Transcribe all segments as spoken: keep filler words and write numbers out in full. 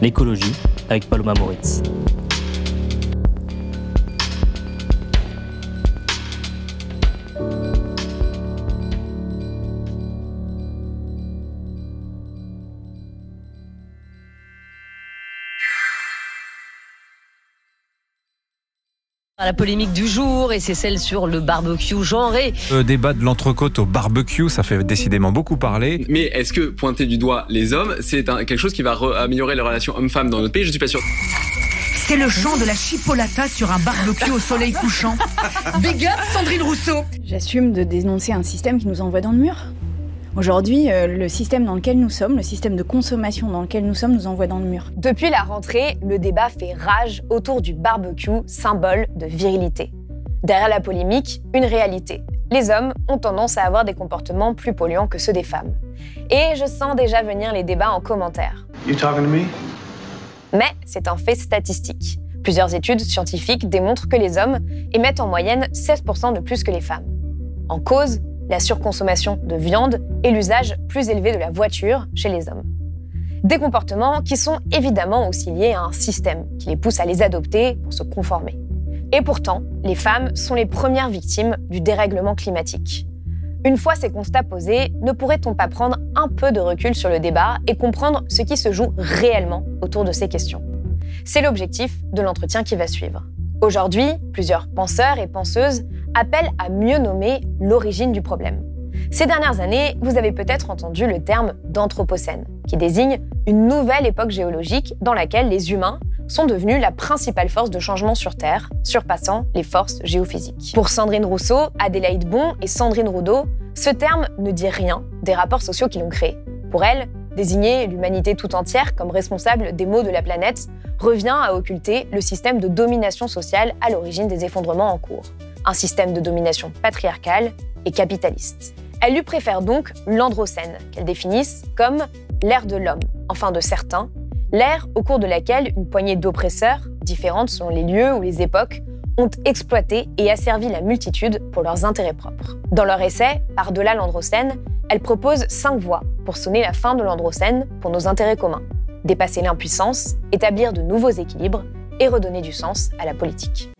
L'écologie avec Paloma Moritz. La polémique du jour, et c'est celle sur le barbecue genré. Le débat de l'entrecôte au barbecue, ça fait décidément beaucoup parler. Mais est-ce que pointer du doigt les hommes, c'est un, quelque chose qui va re- améliorer les relations hommes-femmes dans notre pays ? Je suis pas sûr. C'est le chant de la chipolata sur un barbecue au soleil couchant. Big up Sandrine Rousseau. J'assume de dénoncer un système qui nous envoie dans le mur. Aujourd'hui, euh, le système dans lequel nous sommes, le système de consommation dans lequel nous sommes, nous envoie dans le mur. Depuis la rentrée, le débat fait rage autour du barbecue, symbole de virilité. Derrière la polémique, une réalité. Les hommes ont tendance à avoir des comportements plus polluants que ceux des femmes. Et je sens déjà venir les débats en commentaire. You talking to me? Mais c'est un fait statistique. Plusieurs études scientifiques démontrent que les hommes émettent en moyenne seize pour cent de plus que les femmes. En cause, la surconsommation de viande et l'usage plus élevé de la voiture chez les hommes. Des comportements qui sont évidemment aussi liés à un système qui les pousse à les adopter pour se conformer. Et pourtant, les femmes sont les premières victimes du dérèglement climatique. Une fois ces constats posés, ne pourrait-on pas prendre un peu de recul sur le débat et comprendre ce qui se joue réellement autour de ces questions ? C'est l'objectif de l'entretien qui va suivre. Aujourd'hui, plusieurs penseurs et penseuses appelle à mieux nommer l'origine du problème. Ces dernières années, vous avez peut-être entendu le terme d'anthropocène, qui désigne une nouvelle époque géologique dans laquelle les humains sont devenus la principale force de changement sur Terre, surpassant les forces géophysiques. Pour Sandrine Rousseau, Adélaïde Bon et Sandrine Roudaut, ce terme ne dit rien des rapports sociaux qui l'ont créé. Pour elles, désigner l'humanité tout entière comme responsable des maux de la planète revient à occulter le système de domination sociale à l'origine des effondrements en cours. Un système de domination patriarcale et capitaliste. Elle lui préfère donc l'androcène, qu'elle définisse comme l'ère de l'homme, enfin de certains, l'ère au cours de laquelle une poignée d'oppresseurs, différentes selon les lieux ou les époques, ont exploité et asservi la multitude pour leurs intérêts propres. Dans leur essai « Par delà l'androcène », elle propose cinq voies pour sonner la fin de l'androcène pour nos intérêts communs, dépasser l'impuissance, établir de nouveaux équilibres et redonner du sens à la politique.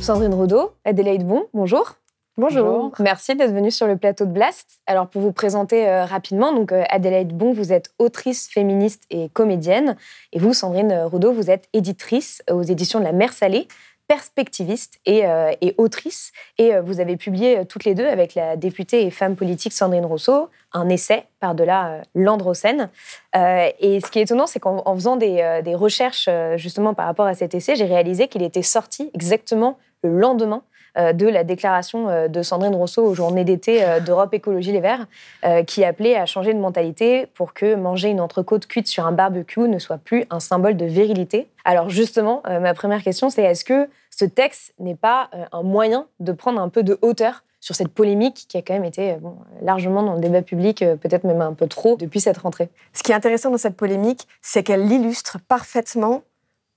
Sandrine Rousseau, Adélaïde Bon, bonjour. bonjour. Bonjour. Merci d'être venue sur le plateau de Blast. Alors, pour vous présenter euh, rapidement, donc, euh, Adélaïde Bon, vous êtes autrice, féministe et comédienne. Et vous, Sandrine Rousseau, vous êtes éditrice aux éditions de La Mer Salée, perspectiviste et, euh, et autrice. Et euh, vous avez publié euh, toutes les deux, avec la députée et femme politique Sandrine Rousseau, un essai par-delà euh, l'androcène. Euh, et ce qui est étonnant, c'est qu'en en faisant des, euh, des recherches euh, justement par rapport à cet essai, j'ai réalisé qu'il était sorti exactement le lendemain euh, de la déclaration euh, de Sandrine Rousseau aux Journées d'été euh, d'Europe Écologie Les Verts, euh, qui appelait à changer de mentalité pour que manger une entrecôte cuite sur un barbecue ne soit plus un symbole de virilité. Alors justement, euh, ma première question, c'est est-ce que ce texte n'est pas euh, un moyen de prendre un peu de hauteur sur cette polémique qui a quand même été bon, largement dans le débat public, peut-être même un peu trop, depuis cette rentrée. Ce qui est intéressant dans cette polémique, c'est qu'elle illustre parfaitement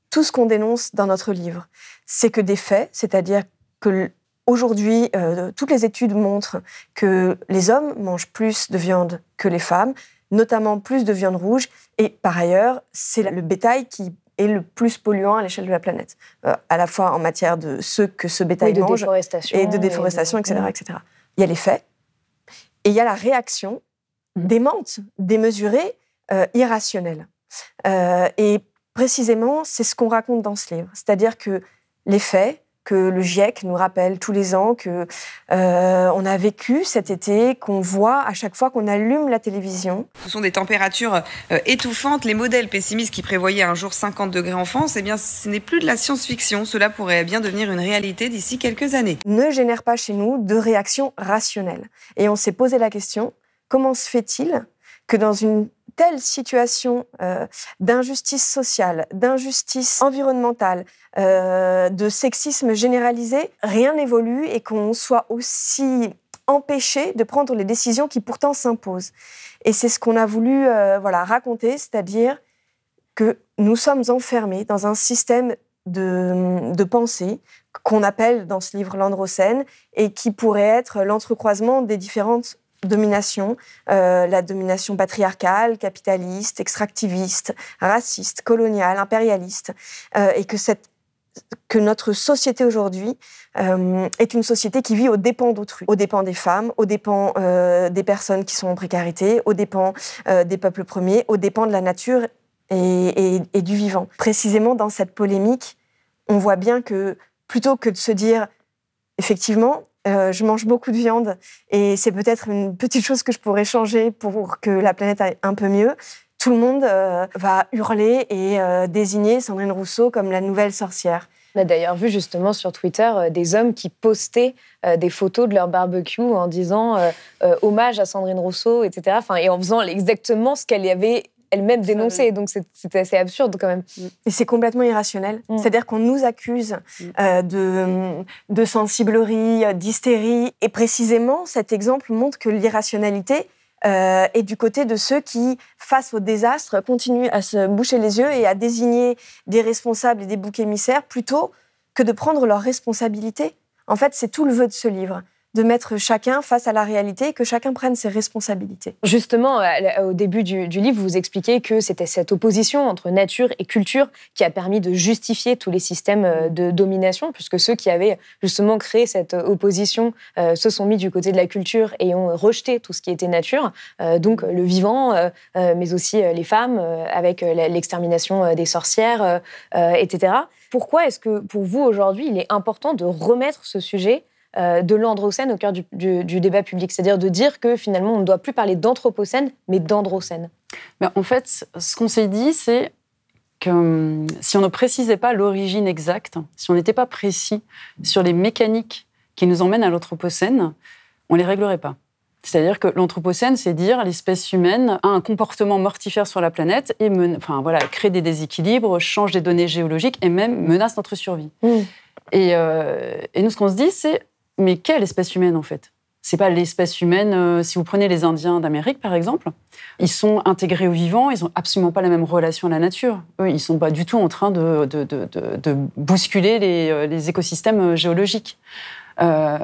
tout ce qu'on dénonce dans notre livre. C'est que des faits, c'est-à-dire que aujourd'hui, euh, toutes les études montrent que les hommes mangent plus de viande que les femmes, notamment plus de viande rouge, et par ailleurs, c'est le bétail qui est le plus polluant à l'échelle de la planète, euh, à la fois en matière de ce que ce bétail oui, de mange, déforestation, et de déforestation, et de... et cetera, et cetera. Il y a les faits, et il y a la réaction mmh. démente, démesurée, euh, irrationnelle. Euh, et Précisément, c'est ce qu'on raconte dans ce livre. C'est-à-dire que les faits que le GIEC nous rappelle tous les ans, qu'on euh, a vécu cet été, qu'on voit à chaque fois qu'on allume la télévision. Ce sont des températures euh, étouffantes. Les modèles pessimistes qui prévoyaient un jour cinquante degrés en France, eh bien, ce n'est plus de la science-fiction. Cela pourrait bien devenir une réalité d'ici quelques années. Ne génère pas chez nous de réaction rationnelle. Et on s'est posé la question, Comment se fait-il que dans une telle situation euh, d'injustice sociale, d'injustice environnementale, euh, de sexisme généralisé, rien n'évolue et qu'on soit aussi empêché de prendre les décisions qui pourtant s'imposent. Et c'est ce qu'on a voulu euh, voilà, raconter, c'est-à-dire que nous sommes enfermés dans un système de, de pensée qu'on appelle dans ce livre l'androcène et qui pourrait être l'entrecroisement des différentes domination, euh, la domination patriarcale, capitaliste, extractiviste, raciste, coloniale, impérialiste, euh, et que, cette, que notre société aujourd'hui euh, est une société qui vit aux dépens d'autrui, aux dépens des femmes, aux dépens euh, des personnes qui sont en précarité, aux dépens euh, des peuples premiers, aux dépens de la nature et, et, et du vivant. Précisément dans cette polémique, on voit bien que plutôt que de se dire effectivement, Euh, je mange beaucoup de viande et c'est peut-être une petite chose que je pourrais changer pour que la planète aille un peu mieux. Tout le monde euh, va hurler et euh, désigner Sandrine Rousseau comme la nouvelle sorcière. On a d'ailleurs vu justement sur Twitter euh, des hommes qui postaient euh, des photos de leur barbecue en disant euh, euh, hommage à Sandrine Rousseau, et cetera. Enfin, et en faisant exactement ce qu'elle y avait elle-même dénoncée. Donc c'est, c'est assez absurde quand même. Et c'est complètement irrationnel. Mmh. C'est-à-dire qu'on nous accuse euh, de, de sensiblerie, d'hystérie. Et précisément, cet exemple montre que l'irrationalité euh, est du côté de ceux qui, face au désastre, continuent à se boucher les yeux et à désigner des responsables et des boucs émissaires plutôt que de prendre leurs responsabilités. En fait, c'est tout le vœu de ce livre, de mettre chacun face à la réalité et que chacun prenne ses responsabilités. Justement, au début du, du livre, vous expliquez que c'était cette opposition entre nature et culture qui a permis de justifier tous les systèmes de domination, puisque ceux qui avaient justement créé cette opposition euh, se sont mis du côté de la culture et ont rejeté tout ce qui était nature, euh, donc le vivant, euh, mais aussi les femmes, euh, avec l'extermination des sorcières, euh, et cetera. Pourquoi est-ce que, pour vous, aujourd'hui, il est important de remettre ce sujet de l'androcène au cœur du, du, du débat public, c'est-à-dire de dire que finalement on ne doit plus parler d'anthropocène mais d'androcène? Ben, en fait, ce qu'on s'est dit, c'est que si on ne précisait pas l'origine exacte, si on n'était pas précis sur les mécaniques qui nous emmènent à l'anthropocène, on ne les réglerait pas. C'est-à-dire que l'anthropocène, c'est dire l'espèce humaine a un comportement mortifère sur la planète et men- enfin, voilà, crée des déséquilibres, change des données géologiques et même menace notre survie. Mmh. Et, euh, et nous, ce qu'on se dit, c'est mais quelle espèce humaine, en fait? C'est pas l'espèce humaine. Euh, si vous prenez les Indiens d'Amérique, par exemple, ils sont intégrés au vivant, ils n'ont absolument pas la même relation à la nature. Eux, ils ne sont pas du tout en train de, de, de, de, de bousculer les, les écosystèmes géologiques. Euh,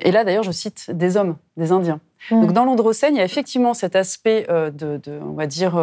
et là, d'ailleurs, je cite des hommes, des Indiens. Mmh. Donc, dans l'androcène, il y a effectivement cet aspect euh, de, de, on va dire,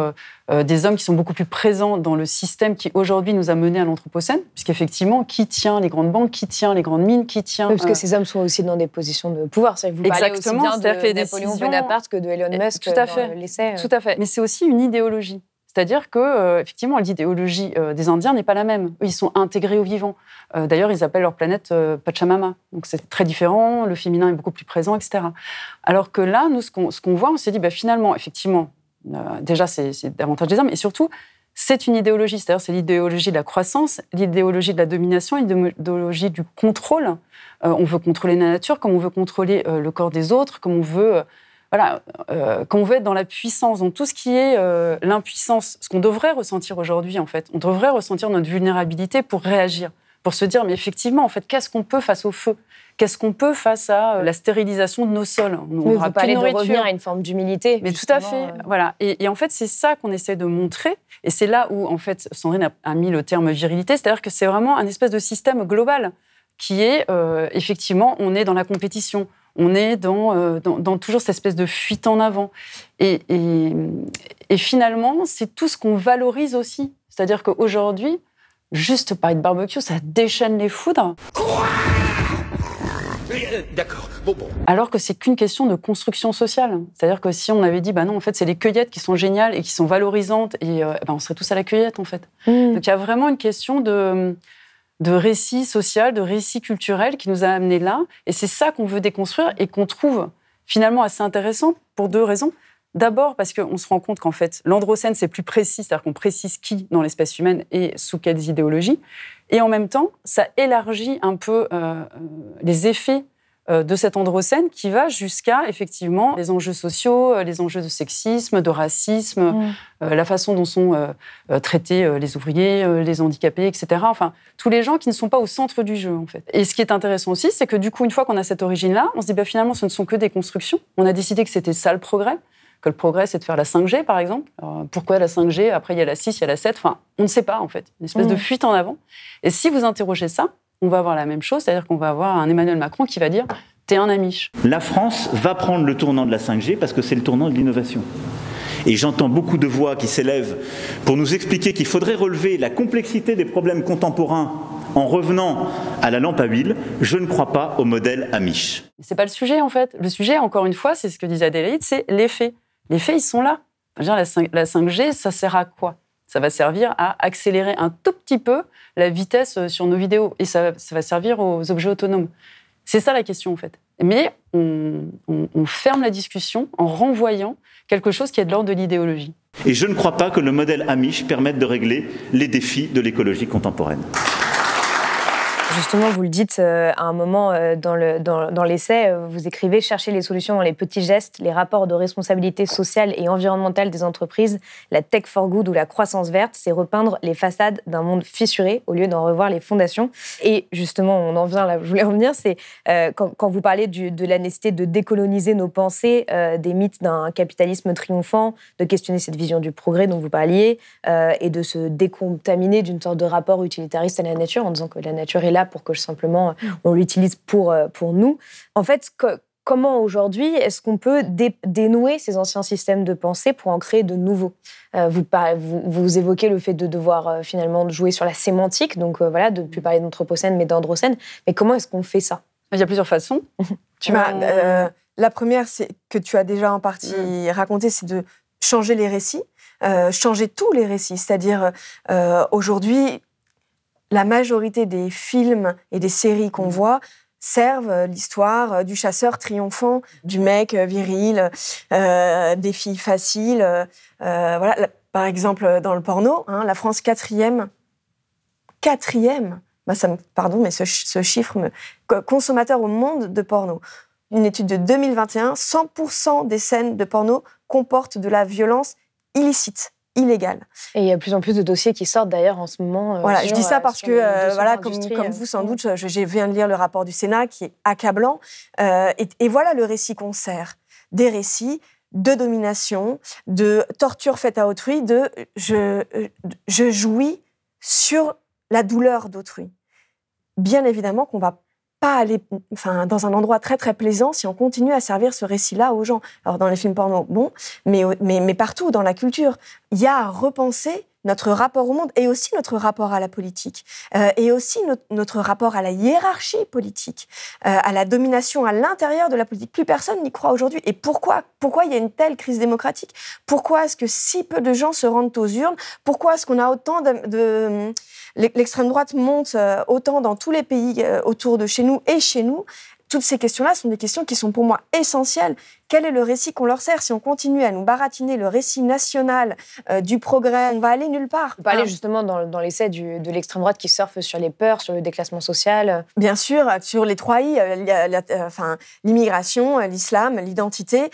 euh, des hommes qui sont beaucoup plus présents dans le système qui aujourd'hui nous a menés à l'anthropocène, puisqu'effectivement, qui tient les grandes banques, qui tient les grandes mines, qui tient. Oui, parce euh... que ces hommes sont aussi dans des positions de pouvoir. C'est-à-dire que vous parlez aussi bien de, de Napoléon décisions... Bonaparte que de Elon Musk. Tout à fait. Dans l'essai. Tout à fait. Mais c'est aussi une idéologie. C'est-à-dire que, euh, effectivement, l'idéologie euh, des Indiens n'est pas la même. Eux, ils sont intégrés au vivant. Euh, d'ailleurs, ils appellent leur planète euh, Pachamama. Donc, c'est très différent. Le féminin est beaucoup plus présent, et cetera. Alors que là, nous, ce qu'on, ce qu'on voit, on s'est dit, bah, finalement, effectivement, euh, déjà, c'est, c'est davantage des hommes. Et surtout, c'est une idéologie. C'est-à-dire, c'est l'idéologie de la croissance, l'idéologie de la domination, l'idéologie du contrôle. Euh, on veut contrôler la nature comme on veut contrôler euh, le corps des autres, comme on veut... Euh, Voilà, euh, quand on veut être dans la puissance, dans tout ce qui est euh, l'impuissance, ce qu'on devrait ressentir aujourd'hui, en fait, on devrait ressentir notre vulnérabilité pour réagir, pour se dire, mais effectivement, en fait, qu'est-ce qu'on peut face au feu ? Qu'est-ce qu'on peut face à euh, la stérilisation de nos sols ? On n'aura plus de nourriture. De revenir à une forme d'humilité. Mais tout à fait, euh... voilà. Et, et en fait, c'est ça qu'on essaie de montrer, et c'est là où, en fait, Sandrine a, a mis le terme virilité, c'est-à-dire que c'est vraiment un espèce de système global qui est, euh, effectivement, on est dans la compétition. On est dans, dans, dans toujours cette espèce de fuite en avant. Et, et, et finalement, c'est tout ce qu'on valorise aussi. C'est-à-dire qu'aujourd'hui, juste parler de barbecue, ça déchaîne les foudres. Quoi ? D'accord, bon, bon. Alors que c'est qu'une question de construction sociale. C'est-à-dire que si on avait dit, bah non, en fait, c'est les cueillettes qui sont géniales et qui sont valorisantes, et euh, bah, on serait tous à la cueillette, en fait. Mmh. Donc il y a vraiment une question de... de récit social, de récit culturel qui nous a amenés là. Et c'est ça qu'on veut déconstruire et qu'on trouve finalement assez intéressant pour deux raisons. D'abord, parce qu'on se rend compte qu'en fait, l'androcène, c'est plus précis, c'est-à-dire qu'on précise qui dans l'espèce humaine et sous quelles idéologies. Et en même temps, ça élargit un peu euh, les effets de cet androcène qui va jusqu'à, effectivement, les enjeux sociaux, les enjeux de sexisme, de racisme, mmh. euh, la façon dont sont euh, traités les ouvriers, les handicapés, et cetera. Enfin, tous les gens qui ne sont pas au centre du jeu, en fait. Et ce qui est intéressant aussi, c'est que du coup, une fois qu'on a cette origine-là, on se dit, bah, finalement, ce ne sont que des constructions. On a décidé que c'était ça le progrès, que le progrès, c'est de faire la cinq G, par exemple. Alors, pourquoi la cinq G? Après, il y a la six, il y a la sept. Enfin, on ne sait pas, en fait. Une espèce mmh. de fuite en avant. Et si vous interrogez ça, on va avoir la même chose, c'est-à-dire qu'on va avoir un Emmanuel Macron qui va dire « t'es un Amish ». La France va prendre le tournant de la cinq G parce que c'est le tournant de l'innovation. Et j'entends beaucoup de voix qui s'élèvent pour nous expliquer qu'il faudrait relever la complexité des problèmes contemporains en revenant à la lampe à huile. Je ne crois pas au modèle Amish. C'est pas le sujet, en fait. Le sujet, encore une fois, c'est ce que disait Adélaïde, c'est les faits. Les faits, ils sont là. La cinq G, ça sert à quoi ? Ça va servir à accélérer un tout petit peu la vitesse sur nos vidéos. Et ça, ça va servir aux objets autonomes. C'est ça la question, en fait. Mais on, on, on ferme la discussion en renvoyant quelque chose qui est de l'ordre de l'idéologie. Et je ne crois pas que le modèle Amish permette de régler les défis de l'écologie contemporaine. Justement, vous le dites euh, à un moment euh, dans, le, dans, dans l'essai, euh, vous écrivez « Chercher les solutions dans les petits gestes, les rapports de responsabilité sociale et environnementale des entreprises, la tech for good ou la croissance verte, c'est repeindre les façades d'un monde fissuré au lieu d'en revoir les fondations. » Et justement, on en vient là, je voulais en venir, c'est euh, quand, quand vous parlez du, de la nécessité de décoloniser nos pensées, euh, des mythes d'un capitalisme triomphant, de questionner cette vision du progrès dont vous parliez, euh, et de se décontaminer d'une sorte de rapport utilitariste à la nature, en disant que la nature est là pour que simplement on l'utilise pour, pour nous. En fait, que, comment aujourd'hui est-ce qu'on peut dé, dénouer ces anciens systèmes de pensée pour en créer de nouveaux ? euh, vous, vous, vous évoquez le fait de devoir euh, finalement jouer sur la sémantique, donc euh, voilà, de ne plus parler d'anthropocène mais d'androcène. Mais comment est-ce qu'on fait ça ? Il y a plusieurs façons. tu bah, vas... euh, la première, c'est que tu as déjà en partie mmh. raconté, c'est de changer les récits, euh, changer tous les récits. C'est-à-dire, euh, aujourd'hui, la majorité des films et des séries qu'on voit servent l'histoire du chasseur triomphant, du mec viril, euh, des filles faciles. Euh, voilà. Par exemple, dans le porno, hein, la France quatrième, quatrième, bah ça me, pardon, mais ce, ce chiffre, me, consommateur au monde de porno. Une étude de deux mille vingt et un, cent pour cent des scènes de porno comportent de la violence illicite. Illégale. Et il y a de plus en plus de dossiers qui sortent d'ailleurs en ce moment. Euh, voilà, sur, je dis ça parce que, euh, voilà, comme, comme vous sans doute, je, je viens de lire le rapport du Sénat qui est accablant. Euh, et, et voilà le récit qu'on sert. Des récits de domination, de torture faite à autrui, de je, je jouis sur la douleur d'autrui. Bien évidemment qu'on va pas aller enfin, dans un endroit très, très plaisant si on continue à servir ce récit-là aux gens. Alors, dans les films porno, bon, mais, mais, mais partout, dans la culture, il y a à repenser notre rapport au monde et aussi notre rapport à la politique, euh, et aussi no- notre rapport à la hiérarchie politique, euh, à la domination à l'intérieur de la politique. Plus personne n'y croit aujourd'hui. Et pourquoi ? Pourquoi il y a une telle crise démocratique ? Pourquoi est-ce que si peu de gens se rendent aux urnes ? Pourquoi est-ce qu'on a autant de... de L'extrême droite monte autant dans tous les pays autour de chez nous et chez nous. Toutes ces questions-là sont des questions qui sont pour moi essentielles. Quel est le récit qu'on leur sert ? Si on continue à nous baratiner le récit national euh, du progrès, on va aller nulle part. On peut aller justement dans, dans l'essai du, de l'extrême droite qui surfe sur les peurs, sur le déclassement social. Bien sûr, sur les trois I, euh, la, la, euh, enfin, l'immigration, l'islam, l'identité.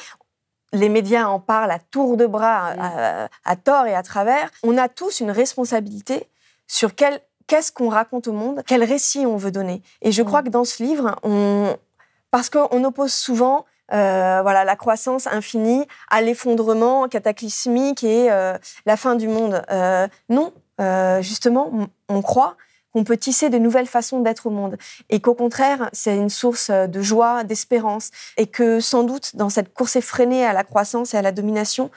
Les médias en parlent à tour de bras, mmh. à, à tort et à travers. On a tous une responsabilité sur quel, qu'est-ce qu'on raconte au monde, quel récit on veut donner. Et je crois que dans ce livre, on, parce qu'on oppose souvent euh, voilà, la croissance infinie à l'effondrement cataclysmique et euh, la fin du monde. Euh, non, euh, justement, on croit qu'on peut tisser de nouvelles façons d'être au monde et qu'au contraire, c'est une source de joie, d'espérance et que sans doute, dans cette course effrénée à la croissance et à la domination,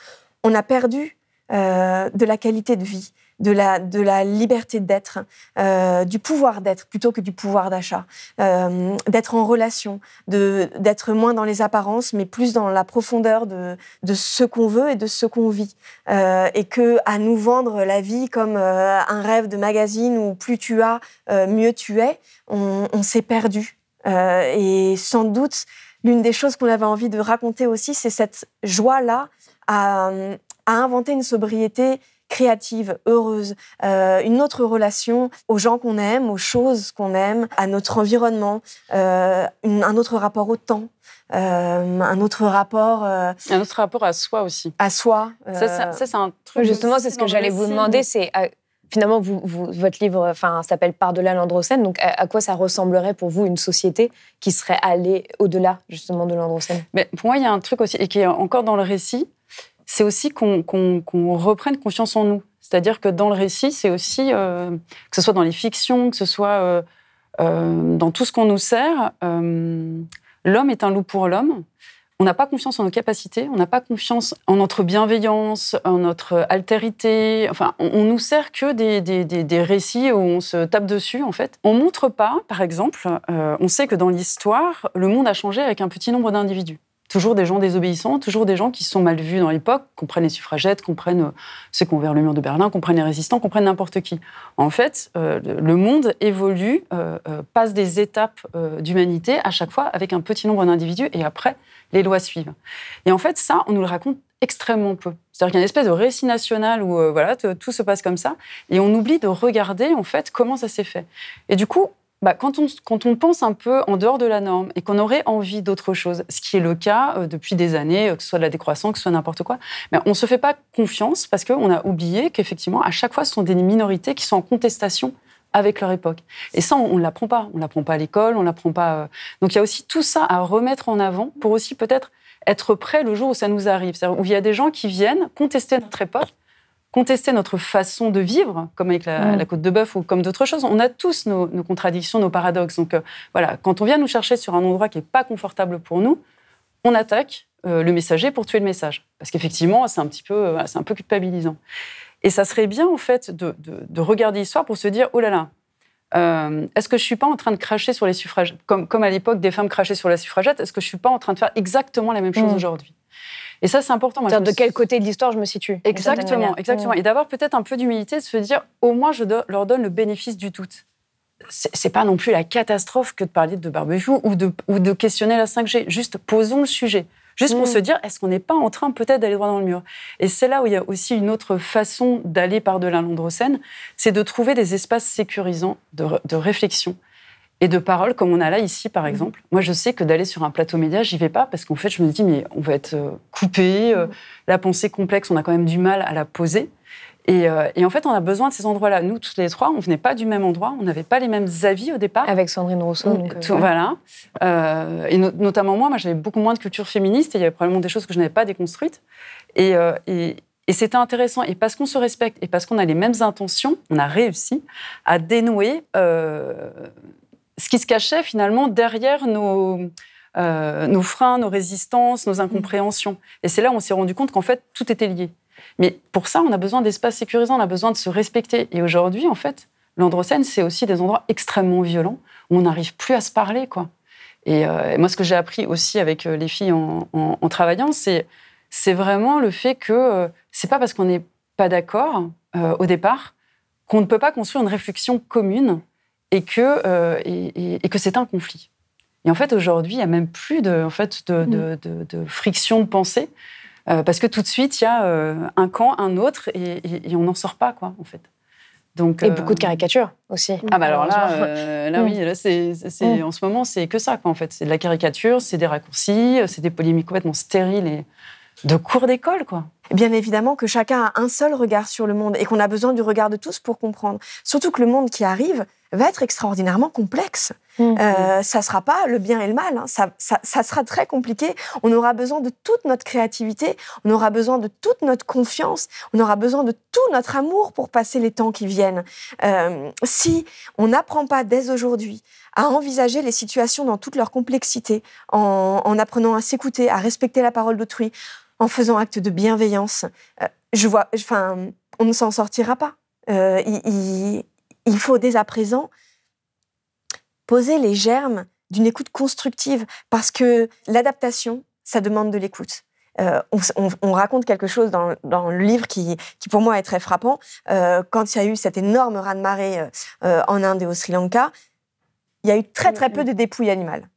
on a perdu euh, de la qualité de vie. De la, de la liberté d'être, euh, du pouvoir d'être plutôt que du pouvoir d'achat, euh, d'être en relation, de, d'être moins dans les apparences, mais plus dans la profondeur de, de ce qu'on veut et de ce qu'on vit. Euh, et qu'à nous vendre la vie comme euh, un rêve de magazine où plus tu as, euh, mieux tu es, on, on s'est perdu. Euh, et sans doute, l'une des choses qu'on avait envie de raconter aussi, c'est cette joie-là à, à inventer une sobriété créative, heureuse, euh, une autre relation aux gens qu'on aime, aux choses qu'on aime, à notre environnement, euh, une, un autre rapport au temps, euh, un autre rapport... Euh, un autre rapport à soi aussi. À soi. Euh, ça, ça, ça, c'est un truc... Justement, c'est ce que j'allais vous demander, c'est... À... Finalement, vous, vous, votre livre enfin, s'appelle « Par delà l'androcène », donc à, à quoi ça ressemblerait pour vous une société qui serait allée au-delà, justement, de l'androcène ? Mais pour moi, il y a un truc aussi, et qui est encore dans le récit, c'est aussi qu'on, qu'on, qu'on reprenne confiance en nous. C'est-à-dire que dans le récit, c'est aussi, euh, que ce soit dans les fictions, que ce soit euh, euh, dans tout ce qu'on nous sert, euh, l'homme est un loup pour l'homme. On n'a pas confiance en nos capacités, on n'a pas confiance en notre bienveillance, en notre altérité. Enfin, on, on nous sert que des, des, des, des récits où on se tape dessus, en fait. On ne montre pas, par exemple, euh, on sait que dans l'histoire, le monde a changé avec un petit nombre d'individus. Toujours des gens désobéissants, toujours des gens qui sont mal vus dans l'époque, qu'on prenne les suffragettes, qu'on prenne ceux qui ont ouvert le mur de Berlin, qu'on prenne les résistants, qu'on prenne n'importe qui. En fait, euh, le monde évolue, euh, passe des étapes euh, d'humanité à chaque fois avec un petit nombre d'individus et après, les lois suivent. Et en fait, ça, on nous le raconte extrêmement peu. C'est-à-dire qu'il y a une espèce de récit national où euh, voilà, tout se passe comme ça et on oublie de regarder en fait comment ça s'est fait. Et du coup, Bah, quand, on, quand on pense un peu en dehors de la norme et qu'on aurait envie d'autre chose, ce qui est le cas euh, depuis des années, euh, que ce soit de la décroissance, que ce soit n'importe quoi, bah, on ne se fait pas confiance parce qu'on a oublié qu'effectivement, à chaque fois, ce sont des minorités qui sont en contestation avec leur époque. Et ça, on ne l'apprend pas. On ne l'apprend pas à l'école, on ne l'apprend pas... Euh... Donc, il y a aussi tout ça à remettre en avant pour aussi peut-être être prêt le jour où ça nous arrive. C'est-à-dire où il y a des gens qui viennent contester notre époque, contester notre façon de vivre, comme avec la, mmh. la côte de bœuf ou comme d'autres choses. On a tous nos, nos contradictions, nos paradoxes. Donc euh, voilà, quand on vient nous chercher sur un endroit qui n'est pas confortable pour nous, on attaque euh, le messager pour tuer le message. Parce qu'effectivement, c'est un petit peu, euh, c'est un peu culpabilisant. Et ça serait bien, en fait, de, de, de regarder l'histoire pour se dire « Oh là là, euh, est-ce que je ne suis pas en train de cracher sur les suffragettes comme, comme à l'époque, des femmes crachaient sur la suffragette, est-ce que je ne suis pas en train de faire exactement la même chose mmh. aujourd'hui ?» Et ça, c'est important. Moi, de quel côté de l'histoire je me situe. Exactement, exactement. Et d'avoir peut-être un peu d'humilité, de se dire, au moins, je leur donne le bénéfice du doute. C'est, c'est pas non plus la catastrophe que de parler de barbecue ou de, ou de questionner la cinq G. Juste, posons le sujet. Juste mmh. pour se dire, est-ce qu'on n'est pas en train peut-être d'aller droit dans le mur ? Et c'est là où il y a aussi une autre façon d'aller par-delà l'androcène, c'est de trouver des espaces sécurisants de, de réflexion et de paroles comme on a là, ici, par exemple. Moi, je sais que d'aller sur un plateau média, j'y vais pas, parce qu'en fait, je me dis, mais on va être coupé, euh, la pensée complexe, on a quand même du mal à la poser. Et, euh, et en fait, on a besoin de ces endroits-là. Nous, toutes les trois, on venait pas du même endroit, on n'avait pas les mêmes avis au départ. Avec Sandrine Rousseau. Donc, euh, Tout, voilà. Euh, et no- notamment moi, moi, j'avais beaucoup moins de culture féministe, et il y avait probablement des choses que je n'avais pas déconstruites. Et... Euh, et Et c'était intéressant. Et parce qu'on se respecte et parce qu'on a les mêmes intentions, on a réussi à dénouer euh, ce qui se cachait finalement derrière nos, euh, nos freins, nos résistances, nos incompréhensions. Et c'est là où on s'est rendu compte qu'en fait, tout était lié. Mais pour ça, on a besoin d'espaces sécurisants, on a besoin de se respecter. Et aujourd'hui, en fait, l'androcène, c'est aussi des endroits extrêmement violents où on n'arrive plus à se parler, quoi. Et, euh, et moi, ce que j'ai appris aussi avec les filles en, en, en travaillant, c'est... c'est vraiment le fait que euh, c'est pas parce qu'on n'est pas d'accord euh, au départ qu'on ne peut pas construire une réflexion commune et que, euh, et, et, et que c'est un conflit. Et en fait, aujourd'hui, il n'y a même plus de, en fait, de, de, de, de friction de pensée euh, parce que tout de suite, il y a euh, un camp, un autre et, et, et on n'en sort pas, quoi, en fait. Donc, et euh... beaucoup de caricatures aussi. Ah bah alors là, euh, là mmh. oui, là c'est, c'est mmh. en ce moment c'est que ça, quoi, en fait, c'est de la caricature, c'est des raccourcis, c'est des polémiques complètement stériles et de cours d'école, quoi. Bien évidemment que chacun a un seul regard sur le monde et qu'on a besoin du regard de tous pour comprendre. Surtout que le monde qui arrive va être extraordinairement complexe. Mmh. Euh, ça ne sera pas le bien et le mal, hein. ça, ça, ça sera très compliqué. On aura besoin de toute notre créativité, on aura besoin de toute notre confiance, on aura besoin de tout notre amour pour passer les temps qui viennent. Euh, si on n'apprend pas dès aujourd'hui à envisager les situations dans toute leur complexité, en, en apprenant à s'écouter, à respecter la parole d'autrui, en faisant acte de bienveillance, euh, je vois, enfin, on ne s'en sortira pas. Euh, il, il faut dès à présent poser les germes d'une écoute constructive, parce que l'adaptation, ça demande de l'écoute. Euh, on, on, on raconte quelque chose dans, dans le livre qui, qui, pour moi, est très frappant. Euh, quand il y a eu cet énorme raz-de-marée euh, en Inde et au Sri Lanka, il y a eu très, très peu de dépouilles animales.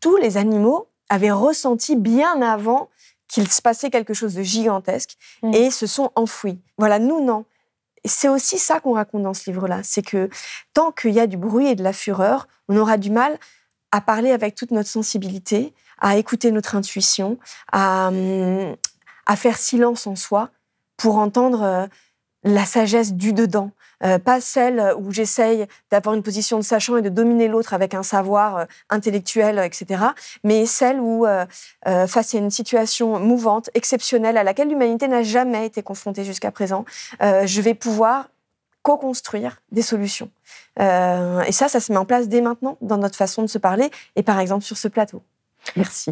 Tous les animaux avaient ressenti bien avant qu'il se passait quelque chose de gigantesque mmh. et se sont enfouis. Voilà, nous, non. C'est aussi ça qu'on raconte dans ce livre-là. C'est que tant qu'il y a du bruit et de la fureur, on aura du mal à parler avec toute notre sensibilité, à écouter notre intuition, à, à faire silence en soi pour entendre la sagesse du dedans. Euh, pas celle où j'essaye d'avoir une position de sachant et de dominer l'autre avec un savoir euh, intellectuel, et cetera, mais celle où, euh, euh, face à une situation mouvante, exceptionnelle, à laquelle l'humanité n'a jamais été confrontée jusqu'à présent, euh, je vais pouvoir co-construire des solutions. Euh, et ça, ça se met en place dès maintenant, dans notre façon de se parler, et par exemple sur ce plateau. Merci.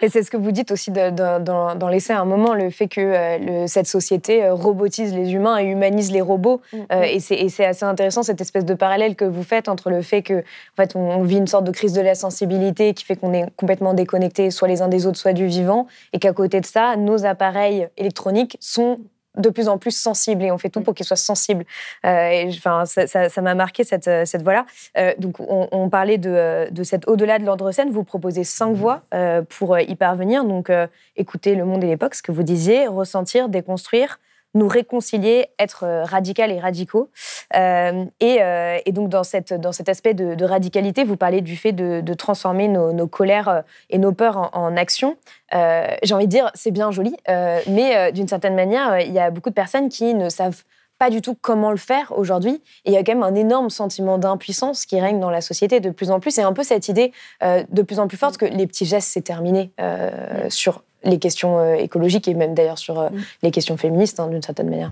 Et c'est ce que vous dites aussi de, de, dans, dans l'essai à un moment, le fait que euh, le, cette société robotise les humains et humanise les robots. Mm-hmm. Euh, et, c'est, et c'est assez intéressant, cette espèce de parallèle que vous faites entre le fait qu'on en fait, on vit une sorte de crise de la sensibilité qui fait qu'on est complètement déconnecté, soit les uns des autres, soit du vivant, et qu'à côté de ça, nos appareils électroniques sont de plus en plus sensibles et on fait tout pour qu'ils soient sensibles. Euh, et, enfin, ça, ça, ça m'a marqué cette, cette voie-là. Euh, donc, on, on parlait de, de cette au-delà de l'androcène. Vous proposez cinq voies euh, pour y parvenir. Donc, euh, écouter le monde et l'époque, ce que vous disiez, ressentir, déconstruire, nous réconcilier, être radicales et radicaux. Euh, et, euh, et donc, dans, cette, dans cet aspect de, de radicalité, vous parlez du fait de, de transformer nos, nos colères et nos peurs en, en action. Euh, j'ai envie de dire, c'est bien joli, euh, mais euh, d'une certaine manière, il euh, y a beaucoup de personnes qui ne savent pas du tout comment le faire aujourd'hui. Et il y a quand même un énorme sentiment d'impuissance qui règne dans la société de plus en plus. Et un peu cette idée euh, de plus en plus forte que les petits gestes, c'est terminé euh, sur les questions écologiques et même d'ailleurs sur mmh. les questions féministes, hein, d'une certaine manière.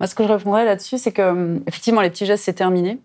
Moi, ce que je répondrais là-dessus, c'est que effectivement, les petits gestes, c'est terminé.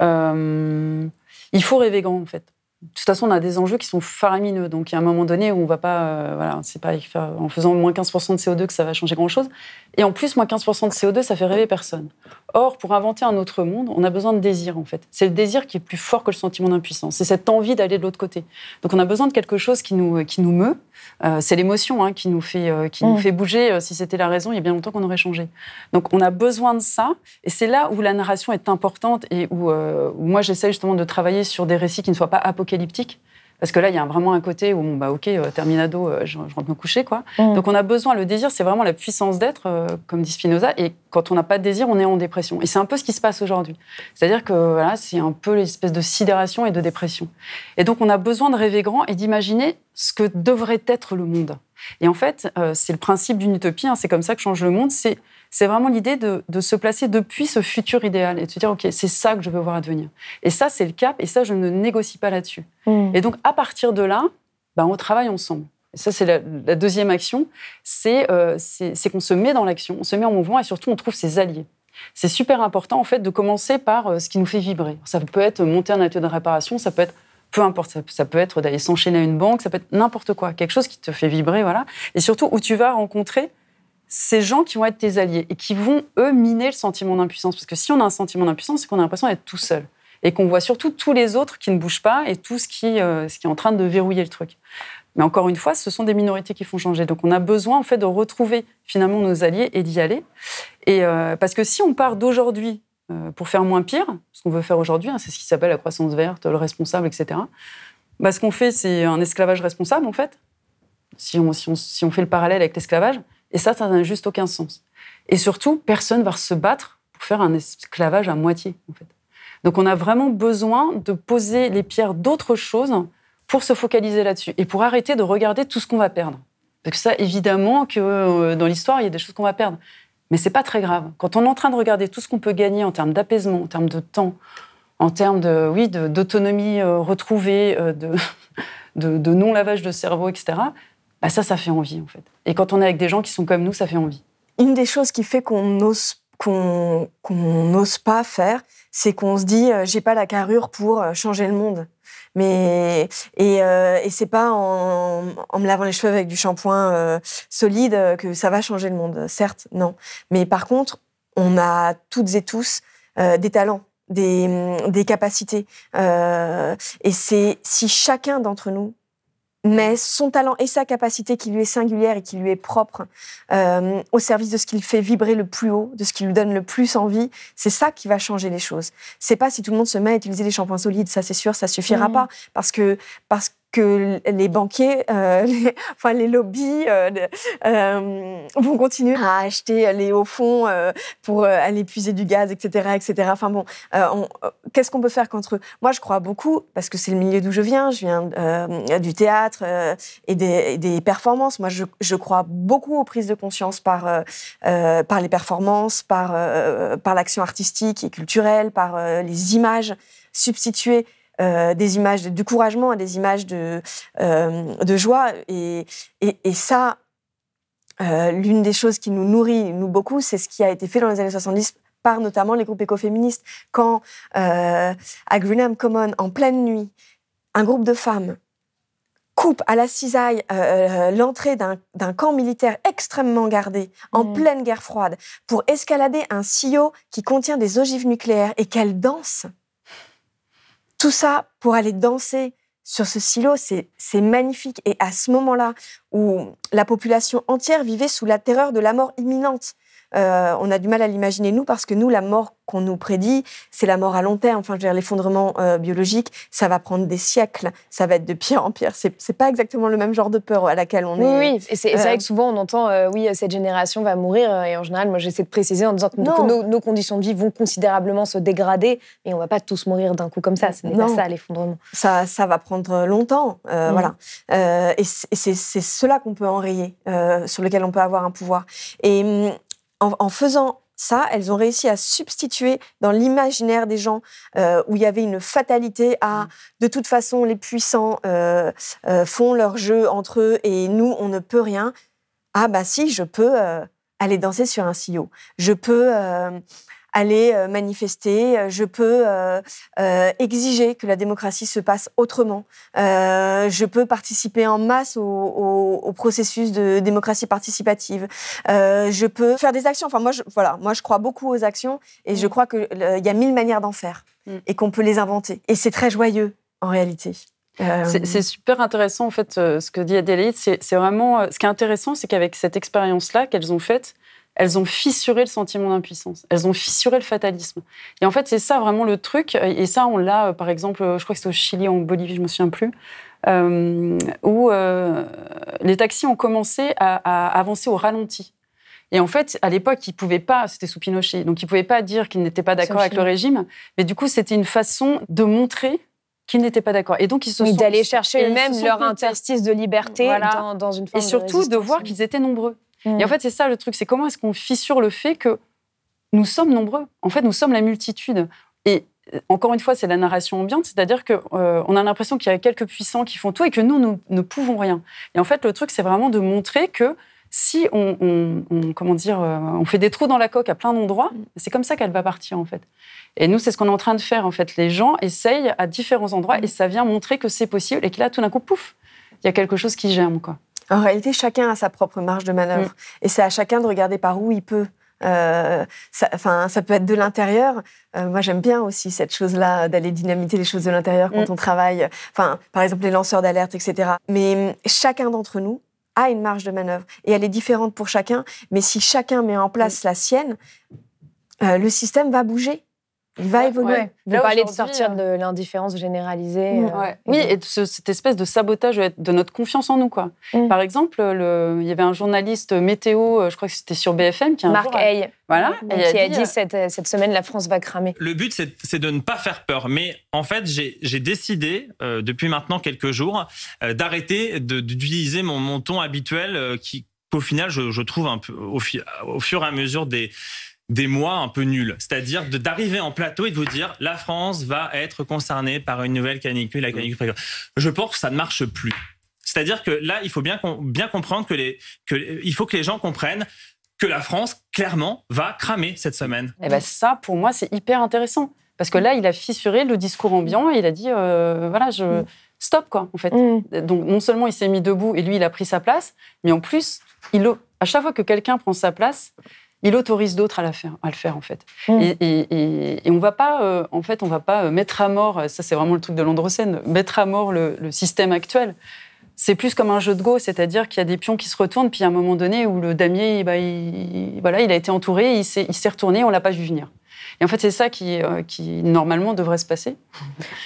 Euh, il faut rêver grand, en fait. De toute façon, on a des enjeux qui sont faramineux. Donc, il y a un moment donné où on ne va pas... Euh, voilà, c'est pas en faisant moins quinze pour cent de C O deux que ça va changer grand-chose. Et en plus, moins quinze pour cent de C O deux, ça fait rêver personne. Or, pour inventer un autre monde, on a besoin de désir, en fait. C'est le désir qui est plus fort que le sentiment d'impuissance. C'est cette envie d'aller de l'autre côté. Donc, on a besoin de quelque chose qui nous, qui nous meut. Euh, c'est l'émotion hein, qui, nous fait, euh, qui mmh. nous fait bouger. Si c'était la raison, il y a bien longtemps qu'on aurait changé. Donc, on a besoin de ça. Et c'est là où la narration est importante et où, euh, où moi, j'essaie justement de travailler sur des récits qui ne soient pas apocalyptiques. Parce que là, il y a vraiment un côté où, bon, bah, OK, euh, terminado, euh, je, je rentre me coucher, quoi. Mmh. Donc, on a besoin, le désir, c'est vraiment la puissance d'être, euh, comme dit Spinoza, et quand on n'a pas de désir, on est en dépression. Et c'est un peu ce qui se passe aujourd'hui. C'est-à-dire que, voilà, c'est un peu l'espèce de sidération et de dépression. Et donc, on a besoin de rêver grand et d'imaginer ce que devrait être le monde. Et en fait, euh, c'est le principe d'une utopie, hein, c'est comme ça que change le monde, c'est... C'est vraiment l'idée de, de se placer depuis ce futur idéal et de se dire, OK, c'est ça que je veux voir advenir. Et ça, c'est le cap, et ça, je ne négocie pas là-dessus. Mmh. Et donc, à partir de là, ben, on travaille ensemble. Et ça, c'est la, la deuxième action, c'est, euh, c'est, c'est qu'on se met dans l'action, on se met en mouvement, et surtout, on trouve ses alliés. C'est super important, en fait, de commencer par euh, ce qui nous fait vibrer. Ça peut être monter un atelier de réparation, ça peut être peu importe, ça, ça peut être d'aller s'enchaîner à une banque, ça peut être n'importe quoi, quelque chose qui te fait vibrer, voilà. Et surtout, où tu vas rencontrer ces gens qui vont être tes alliés et qui vont, eux, miner le sentiment d'impuissance. Parce que si on a un sentiment d'impuissance, c'est qu'on a l'impression d'être tout seul et qu'on voit surtout tous les autres qui ne bougent pas et tout ce qui, euh, ce qui est en train de verrouiller le truc. Mais encore une fois, ce sont des minorités qui font changer. Donc, on a besoin, en fait, de retrouver, finalement, nos alliés et d'y aller. Et, euh, parce que si on part d'aujourd'hui euh, pour faire moins pire, ce qu'on veut faire aujourd'hui, hein, c'est ce qui s'appelle la croissance verte, le responsable, et cetera, bah, ce qu'on fait, c'est un esclavage responsable, en fait, si on, si on, si on fait le parallèle avec l'esclavage. Et ça, ça n'a juste aucun sens. Et surtout, personne ne va se battre pour faire un esclavage à moitié, en fait. Donc, on a vraiment besoin de poser les pierres d'autres choses pour se focaliser là-dessus et pour arrêter de regarder tout ce qu'on va perdre. Parce que ça, évidemment, que dans l'histoire, il y a des choses qu'on va perdre. Mais ce n'est pas très grave. Quand on est en train de regarder tout ce qu'on peut gagner en termes d'apaisement, en termes de temps, en termes de, oui, de, d'autonomie euh, retrouvée, euh, de, de, de non-lavage de cerveau, et cetera, bah ça, ça fait envie, en fait. Et quand on est avec des gens qui sont comme nous, ça fait envie. Une des choses qui fait qu'on n'ose, qu'on, qu'on n'ose pas faire, c'est qu'on se dit « j'ai pas la carrure pour changer le monde ». Mais et, euh, et c'est pas en, en me lavant les cheveux avec du shampoing euh, solide que ça va changer le monde. Certes, non. Mais par contre, on a toutes et tous euh, des talents. Des, des capacités. Euh, et c'est si chacun d'entre nous met son talent et sa capacité qui lui est singulière et qui lui est propre euh, au service de ce qui le fait vibrer le plus haut, de ce qui lui donne le plus envie, c'est ça qui va changer les choses. C'est pas si tout le monde se met à utiliser des shampoings solides, ça c'est sûr, ça suffira mmh. pas. Parce que, parce que les banquiers, euh, les, enfin les lobbies euh, euh, vont continuer à acheter les hauts fonds euh, pour euh, aller puiser du gaz, et cetera, et cetera. Enfin bon, euh, on, euh, qu'est-ce qu'on peut faire contre eux ? Moi, je crois beaucoup parce que c'est le milieu d'où je viens. Je viens euh, du théâtre euh, et, des, et des performances. Moi, je, je crois beaucoup aux prises de conscience par euh, euh, par les performances, par euh, par l'action artistique et culturelle, par euh, les images substituées. Euh, des images de découragement, des images de, euh, de joie. Et, et, et ça, euh, l'une des choses qui nous nourrit, nous, beaucoup, c'est ce qui a été fait dans les années soixante-dix par notamment les groupes écoféministes. Quand, euh, à Greenham Common, en pleine nuit, un groupe de femmes coupe à la cisaille euh, l'entrée d'un, d'un camp militaire extrêmement gardé, en mmh. pleine guerre froide, pour escalader un sillot qui contient des ogives nucléaires et qu'elles dansent. Tout ça pour aller danser sur ce silo, c'est, c'est magnifique. Et à ce moment-là, où la population entière vivait sous la terreur de la mort imminente, euh, on a du mal à l'imaginer, nous, parce que nous, la mort qu'on nous prédit, c'est la mort à long terme. Enfin, je veux dire, l'effondrement euh, biologique, ça va prendre des siècles, ça va être de pire en pire. C'est, c'est pas exactement le même genre de peur à laquelle on est. Oui, oui. Et c'est, euh, c'est vrai que souvent, on entend, euh, oui, cette génération va mourir. Et en général, moi, j'essaie de préciser en disant que nos, nos conditions de vie vont considérablement se dégrader, mais on va pas tous mourir d'un coup comme ça. Ce n'est non. pas ça, l'effondrement. Ça, ça va prendre longtemps, euh, mmh. voilà. Euh, et c'est, c'est, c'est cela qu'on peut enrayer, euh, sur lequel on peut avoir un pouvoir. Et en, en faisant ça, elles ont réussi à substituer dans l'imaginaire des gens euh, où il y avait une fatalité à, de toute façon, les puissants euh, euh, font leur jeu entre eux et nous, on ne peut rien. Ah bah si, je peux euh, aller danser sur un sillot. Je peux euh, aller euh, manifester. Je peux euh, euh, exiger que la démocratie se passe autrement. Euh, je peux participer en masse au, au, au processus de démocratie participative. Euh, je peux faire des actions. Enfin, moi, je, voilà, moi, je crois beaucoup aux actions et mmh. je crois qu'il euh, y a mille manières d'en faire mmh. et qu'on peut les inventer. Et c'est très joyeux, en réalité. Euh... C'est, c'est super intéressant, en fait, ce que dit Adélaïde. C'est, c'est vraiment... Ce qui est intéressant, c'est qu'avec cette expérience-là qu'elles ont faite, elles ont fissuré le sentiment d'impuissance. Elles ont fissuré le fatalisme. Et en fait, c'est ça vraiment le truc. Et ça, on l'a, par exemple, je crois que c'est au Chili, en Bolivie, je me souviens plus, euh, où euh, les taxis ont commencé à, à avancer au ralenti. Et en fait, à l'époque, ils pouvaient pas, c'était sous Pinochet, donc ils pouvaient pas dire qu'ils n'étaient pas d'accord avec le régime. Mais du coup, c'était une façon de montrer qu'ils n'étaient pas d'accord. Et donc, ils se oui, sont... d'aller chercher eux-mêmes leur comptés. interstice de liberté voilà. dans, dans une forme de résistance. Et surtout, de, de voir qu'ils étaient nombreux. Et en fait, c'est ça le truc, c'est comment est-ce qu'on fissure le fait que nous sommes nombreux. En fait, nous sommes la multitude. Et encore une fois, c'est la narration ambiante, c'est-à-dire qu'on euh, a l'impression qu'il y a quelques puissants qui font tout et que nous, nous ne pouvons rien. Et en fait, le truc, c'est vraiment de montrer que si on, on, on, comment dire, on fait des trous dans la coque à plein d'endroits, c'est comme ça qu'elle va partir, en fait. Et nous, c'est ce qu'on est en train de faire, en fait. Les gens essayent à différents endroits et ça vient montrer que c'est possible et que là, tout d'un coup, pouf, il y a quelque chose qui germe, quoi. En réalité, chacun a sa propre marge de manœuvre. Mmh. Et c'est à chacun de regarder par où il peut. Euh, ça, enfin, ça peut être de l'intérieur. Euh, moi, j'aime bien aussi cette chose-là, d'aller dynamiter les choses de l'intérieur quand mmh. on travaille. Enfin, par exemple, les lanceurs d'alerte, et cetera. Mais chacun d'entre nous a une marge de manœuvre. Et elle est différente pour chacun. Mais si chacun met en place mmh. la sienne, euh, le système va bouger. Il va évoluer. Ouais. Vous parlez de sortir euh... de l'indifférence généralisée. Mmh. Euh... Ouais. Oui, et de ce, cette espèce de sabotage de notre confiance en nous, quoi. Mmh. Par exemple, le, il y avait un journaliste météo, je crois que c'était sur B F M, qui a Marc Hay, à... voilà, mmh. qui a dit, dit euh... cette, cette semaine, la France va cramer. Le but, c'est, c'est de ne pas faire peur. Mais en fait, j'ai, j'ai décidé, euh, depuis maintenant quelques jours, euh, d'arrêter de, d'utiliser mon, mon ton habituel, euh, qui, qu'au final, je, je trouve un peu, au, fi, au fur et à mesure des... des mois un peu nuls. C'est-à-dire de, d'arriver en plateau et de vous dire la France va être concernée par une nouvelle canicule, la canicule précoce. Je pense que ça ne marche plus. C'est-à-dire que là, il faut bien, bien comprendre que les, que, il faut que les gens comprennent que la France, clairement, va cramer cette semaine. Eh ben ça, pour moi, c'est hyper intéressant. Parce que là, il a fissuré le discours ambiant et il a dit euh, voilà, je... stop, quoi, en fait. Mm. Donc, non seulement il s'est mis debout et lui, il a pris sa place, mais en plus, il, à chaque fois que quelqu'un prend sa place, il autorise d'autres à, la faire, à le faire, en fait. Mmh. Et, et, et, et on va pas, euh, en fait, on va pas mettre à mort, ça c'est vraiment le truc de l'androcène, mettre à mort le, le système actuel. C'est plus comme un jeu de go, c'est-à-dire qu'il y a des pions qui se retournent, puis à un moment donné où le damier, bah, il, voilà, il a été entouré, il s'est, il s'est retourné, on l'a pas vu venir. Et en fait, c'est ça qui, euh, qui normalement, devrait se passer.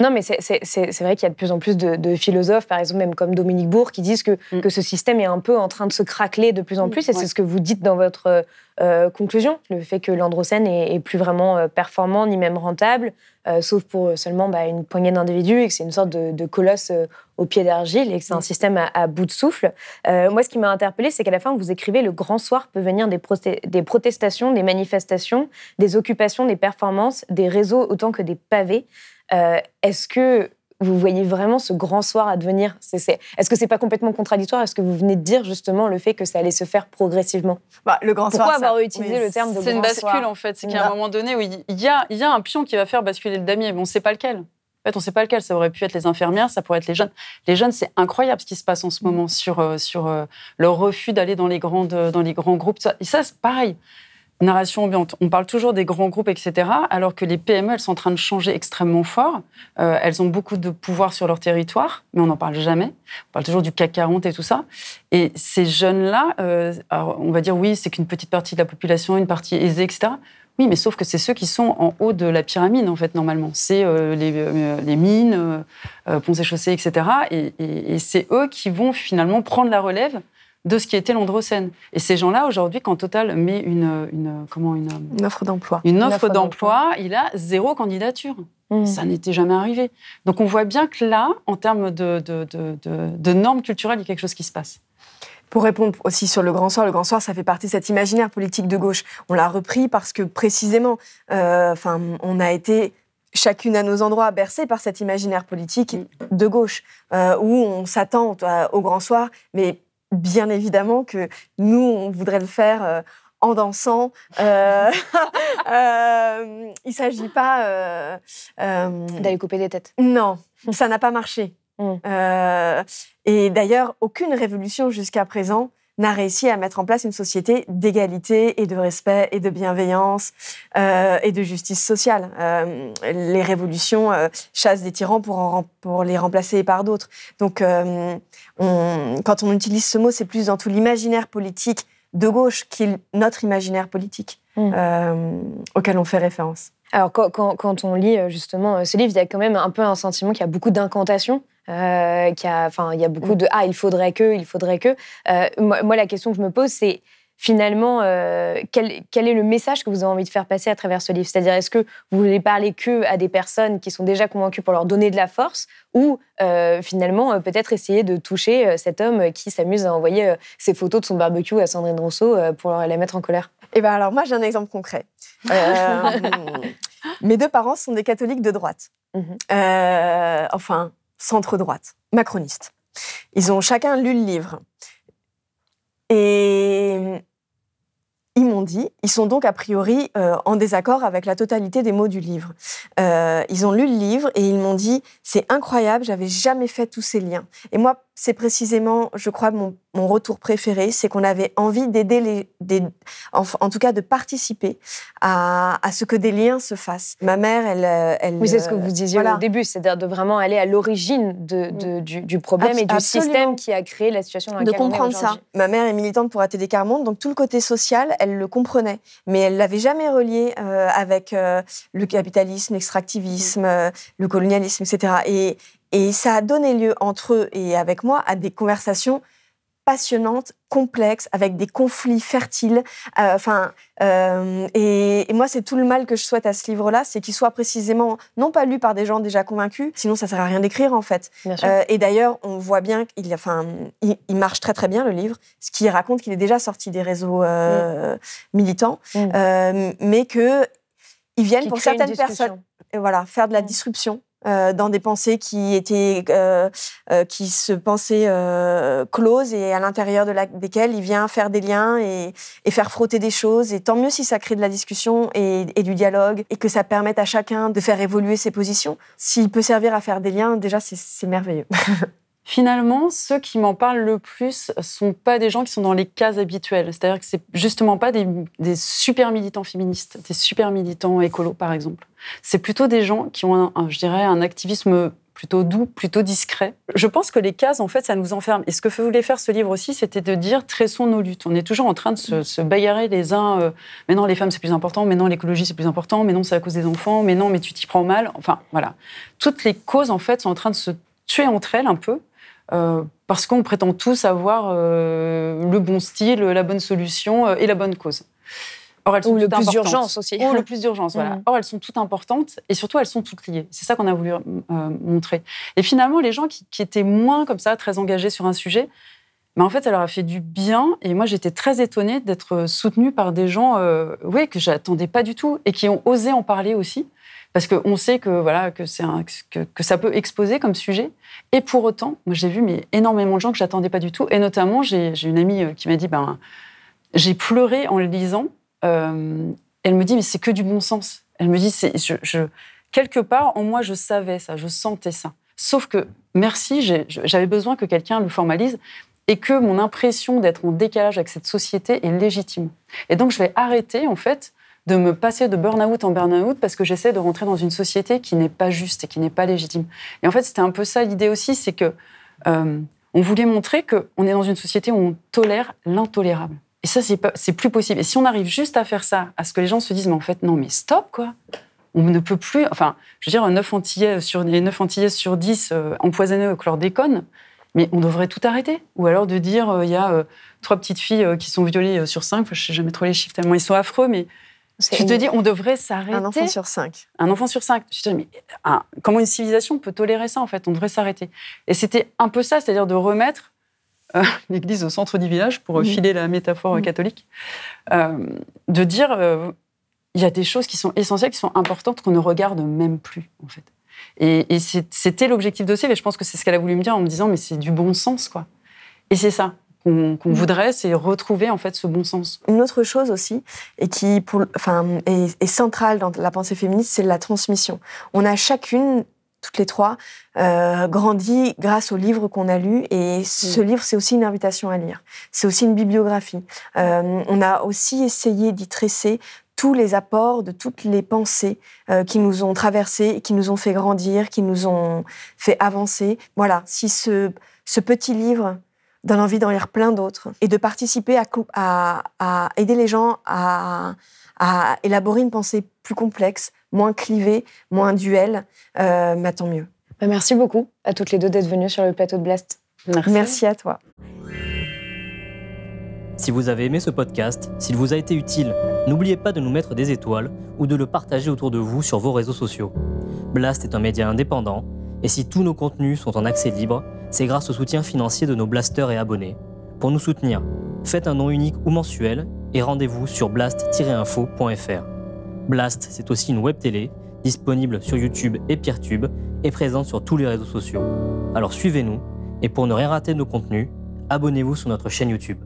Non, mais c'est, c'est, c'est, c'est vrai qu'il y a de plus en plus de, de philosophes, par exemple, même comme Dominique Bourg, qui disent que, mm. que ce système est un peu en train de se craqueler de plus en plus, et ouais. c'est ce que vous dites dans votre euh, conclusion, le fait que l'androcène est, est plus vraiment performant, ni même rentable, euh, sauf pour seulement bah, une poignée d'individus, et que c'est une sorte de, de colosse euh, au pied d'argile, et que c'est mm. un système à, à bout de souffle. Euh, moi, ce qui m'a interpellée, c'est qu'à la fin, vous écrivez « Le grand soir peut venir des, proté- des protestations, des manifestations, des occupations, des performances, des réseaux autant que des pavés. Euh, » Est-ce que vous voyez vraiment ce grand soir à devenir ? c'est, c'est... Est-ce que ce n'est pas complètement contradictoire à ce que vous venez de dire, justement, le fait que ça allait se faire progressivement ? bah, le grand Pourquoi soir, avoir ça... utilisé oui, le terme de grand soir ? C'est une bascule, soir. en fait. C'est qu'à non. un moment donné, où il y a, il y a un pion qui va faire basculer le damier, mais on ne sait pas lequel. En fait, on ne sait pas lequel. Ça aurait pu être les infirmières, ça pourrait être les jeunes. Les jeunes, c'est incroyable ce qui se passe en ce moment sur, sur leur refus d'aller dans les, grandes, dans les grands groupes. Et ça, c'est pareil. Narration ambiante. On parle toujours des grands groupes, et cetera, alors que les P M E, elles sont en train de changer extrêmement fort. Euh, elles ont beaucoup de pouvoir sur leur territoire, mais on n'en parle jamais. On parle toujours du C A C quarante et tout ça. Et ces jeunes-là, euh, alors on va dire, oui, c'est qu'une petite partie de la population, une partie aisée, et cetera. Oui, mais sauf que c'est ceux qui sont en haut de la pyramide, en fait, normalement. C'est euh, les, euh, les mines, euh, ponts et chaussées, et cetera. Et, et, et c'est eux qui vont finalement prendre la relève de ce qui était l'androcène. Et ces gens-là, aujourd'hui, quand Total met une, une, comment, une, une offre d'emploi, une offre, une offre d'emploi, d'emploi, il a zéro candidature. Mmh. Ça n'était jamais arrivé. Donc on voit bien que là, en termes de, de, de, de, de normes culturelles, il y a quelque chose qui se passe. Pour répondre aussi sur le grand soir, le grand soir, ça fait partie de cet imaginaire politique de gauche. On l'a repris parce que, précisément, euh, enfin, on a été chacune à nos endroits bercées par cet imaginaire politique de gauche, euh, où on s'attend euh, au grand soir, mais bien évidemment que nous, on voudrait le faire euh, en dansant. Euh, euh, il ne s'agit pas... Euh, euh, D'aller couper des têtes. Non, ça n'a pas marché. Mmh. Euh, et d'ailleurs, aucune révolution jusqu'à présent n'a réussi à mettre en place une société d'égalité et de respect et de bienveillance euh, et de justice sociale. Euh, les révolutions euh, chassent des tyrans pour, en, pour les remplacer par d'autres. Donc, euh, on, quand on utilise ce mot, c'est plus dans tout l'imaginaire politique de gauche qui est notre imaginaire politique mmh. euh, auquel on fait référence. Alors, quand, quand, quand on lit justement ce livre, il y a quand même un peu un sentiment qu'il y a beaucoup d'incantations. Euh, qu'il y a, enfin, il y a beaucoup de « ah, il faudrait que, il faudrait que euh, ». Moi, la question que je me pose, c'est finalement, euh, quel, quel est le message que vous avez envie de faire passer à travers ce livre ? C'est-à-dire, est-ce que vous voulez parler que à des personnes qui sont déjà convaincues pour leur donner de la force, ou euh, finalement, peut-être essayer de toucher cet homme qui s'amuse à envoyer ses photos de son barbecue à Sandrine Rousseau pour la mettre en colère ? Eh bien, alors moi, j'ai un exemple concret. Euh, mes deux parents sont des catholiques de droite. Mm-hmm. Euh, enfin... centre-droite, macroniste. Ils ont chacun lu le livre. Et ils m'ont dit, ils sont donc a priori euh, en désaccord avec la totalité des mots du livre. Euh, ils ont lu le livre et ils m'ont dit, c'est incroyable, j'avais jamais fait tous ces liens. Et moi, c'est précisément, je crois, mon, mon retour préféré, c'est qu'on avait envie d'aider, les, des, en, en tout cas de participer à, à ce que des liens se fassent. Ma mère, elle... elle oui, c'est ce que vous disiez voilà. au début, c'est-à-dire de vraiment aller à l'origine de, de, du, du problème Absol- et du absolument. système qui a créé la situation dans laquelle on est aujourd'hui. De comprendre ça. Ma mère est militante pour A T D Quart Monde, donc tout le côté social, elle le comprenait, mais elle ne l'avait jamais relié euh, avec euh, le capitalisme, l'extractivisme, euh, le colonialisme, et cetera. Et, et ça a donné lieu entre eux et avec moi à des conversations passionnantes, complexes, avec des conflits fertiles. Euh, enfin, euh, et, et moi, c'est tout le mal que je souhaite à ce livre-là, c'est qu'il soit précisément non pas lu par des gens déjà convaincus, sinon ça ne sert à rien d'écrire en fait. Euh, et d'ailleurs, on voit bien qu'il enfin, il, il marche très très bien le livre, ce qui raconte qu'il est déjà sorti des réseaux euh, mmh. militants, mmh. Euh, mais qu'ils viennent qui pour certaines personnes et voilà, faire de la mmh. disruption. Euh, dans des pensées qui étaient, euh, euh, qui se pensaient euh, closes et à l'intérieur de la, desquelles il vient faire des liens et, et faire frotter des choses. Et tant mieux si ça crée de la discussion et, et du dialogue et que ça permette à chacun de faire évoluer ses positions. S'il peut servir à faire des liens, déjà, c'est, c'est merveilleux. Finalement, ceux qui m'en parlent le plus ne sont pas des gens qui sont dans les cases habituelles. C'est-à-dire que ce n'est justement pas des, des super militants féministes, des super militants écolos, par exemple. C'est plutôt des gens qui ont, un, un, je dirais, un activisme plutôt doux, plutôt discret. Je pense que les cases, en fait, ça nous enferme. Et ce que voulait faire ce livre aussi, c'était de dire « Tressons nos luttes ». On est toujours en train de se, se bagarrer les uns. Euh, « Mais non, les femmes, c'est plus important. Mais non, l'écologie, c'est plus important. Mais non, c'est à cause des enfants. Mais non, mais tu t'y prends mal. » Enfin, voilà. Toutes les causes, en fait, sont en train de se tuer entre elles un peu. Euh, parce qu'on prétend tous avoir euh, le bon style, la bonne solution euh, et la bonne cause. Or, elles sont Ou le plus d'urgence aussi. Ou le plus d'urgence, voilà. Mmh. Or, elles sont toutes importantes et surtout, elles sont toutes liées. C'est ça qu'on a voulu euh, montrer. Et finalement, les gens qui, qui étaient moins comme ça, très engagés sur un sujet, mais en fait, ça leur a fait du bien. Et moi, j'étais très étonnée d'être soutenue par des gens euh, ouais, que je n'attendais pas du tout et qui ont osé en parler aussi. Parce qu'on sait que, voilà, que, c'est un, que, que ça peut exposer comme sujet. Et pour autant, moi, j'ai vu mais, énormément de gens que je n'attendais pas du tout. Et notamment, j'ai, j'ai une amie qui m'a dit ben, « J'ai pleuré en le lisant. Euh, » Elle me dit « Mais c'est que du bon sens. » Elle me dit c'est, je, je, « Quelque part, en moi, je savais ça, je sentais ça. Sauf que, merci, j'ai, j'avais besoin que quelqu'un le formalise. » et que mon impression d'être en décalage avec cette société est légitime. Et donc, je vais arrêter, en fait, de me passer de burn-out en burn-out parce que j'essaie de rentrer dans une société qui n'est pas juste et qui n'est pas légitime. Et en fait, c'était un peu ça l'idée aussi, c'est que euh, on voulait montrer qu'on est dans une société où on tolère l'intolérable. Et ça, c'est, pas, c'est plus possible. Et si on arrive juste à faire ça, à ce que les gens se disent « mais en fait, non, mais stop, quoi !» On ne peut plus... Enfin, je veux dire, neuf Antillaises sur dix euh, empoisonnés au chlordécone, mais on devrait tout arrêter. Ou alors de dire, il euh, y a euh, trois petites filles euh, qui sont violées euh, sur cinq. Enfin, je ne sais jamais trop les chiffres, tellement ils sont affreux, mais c'est tu une... te dis, on devrait s'arrêter. Un enfant sur cinq. Un enfant sur cinq. Je te dis, mais un... comment une civilisation peut tolérer ça, en fait ? On devrait s'arrêter. Et c'était un peu ça, c'est-à-dire de remettre euh, l'Église au centre du village, pour mmh. filer la métaphore mmh. catholique, euh, de dire, il euh, y a des choses qui sont essentielles, qui sont importantes, qu'on ne regarde même plus, en fait. Et, et c'était l'objectif de Sylvie, et je pense que c'est ce qu'elle a voulu me dire en me disant « mais c'est du bon sens, quoi ». Et c'est ça qu'on, qu'on voudrait, c'est retrouver en fait ce bon sens. Une autre chose aussi, et qui pour, enfin, est, est centrale dans la pensée féministe, c'est la transmission. On a chacune, toutes les trois, euh, grandi grâce aux livres qu'on a lus, et ce mmh. livre, c'est aussi une invitation à lire. C'est aussi une bibliographie. Euh, on a aussi essayé d'y tresser tous les apports de toutes les pensées euh, qui nous ont traversées, qui nous ont fait grandir, qui nous ont fait avancer. Voilà, si ce, ce petit livre donne envie d'en lire plein d'autres et de participer à, à, à aider les gens à, à élaborer une pensée plus complexe, moins clivée, moins duel, euh, bah, tant mieux. Merci beaucoup à toutes les deux d'être venues sur le plateau de Blast. Merci, Merci à toi. Si vous avez aimé ce podcast, s'il vous a été utile, n'oubliez pas de nous mettre des étoiles ou de le partager autour de vous sur vos réseaux sociaux. Blast est un média indépendant, et si tous nos contenus sont en accès libre, c'est grâce au soutien financier de nos blasters et abonnés. Pour nous soutenir, faites un don unique ou mensuel et rendez-vous sur blast tiret info point f r. Blast, c'est aussi une web télé, disponible sur YouTube et Peertube, et présente sur tous les réseaux sociaux. Alors suivez-nous, et pour ne rien rater de nos contenus, abonnez-vous sur notre chaîne YouTube.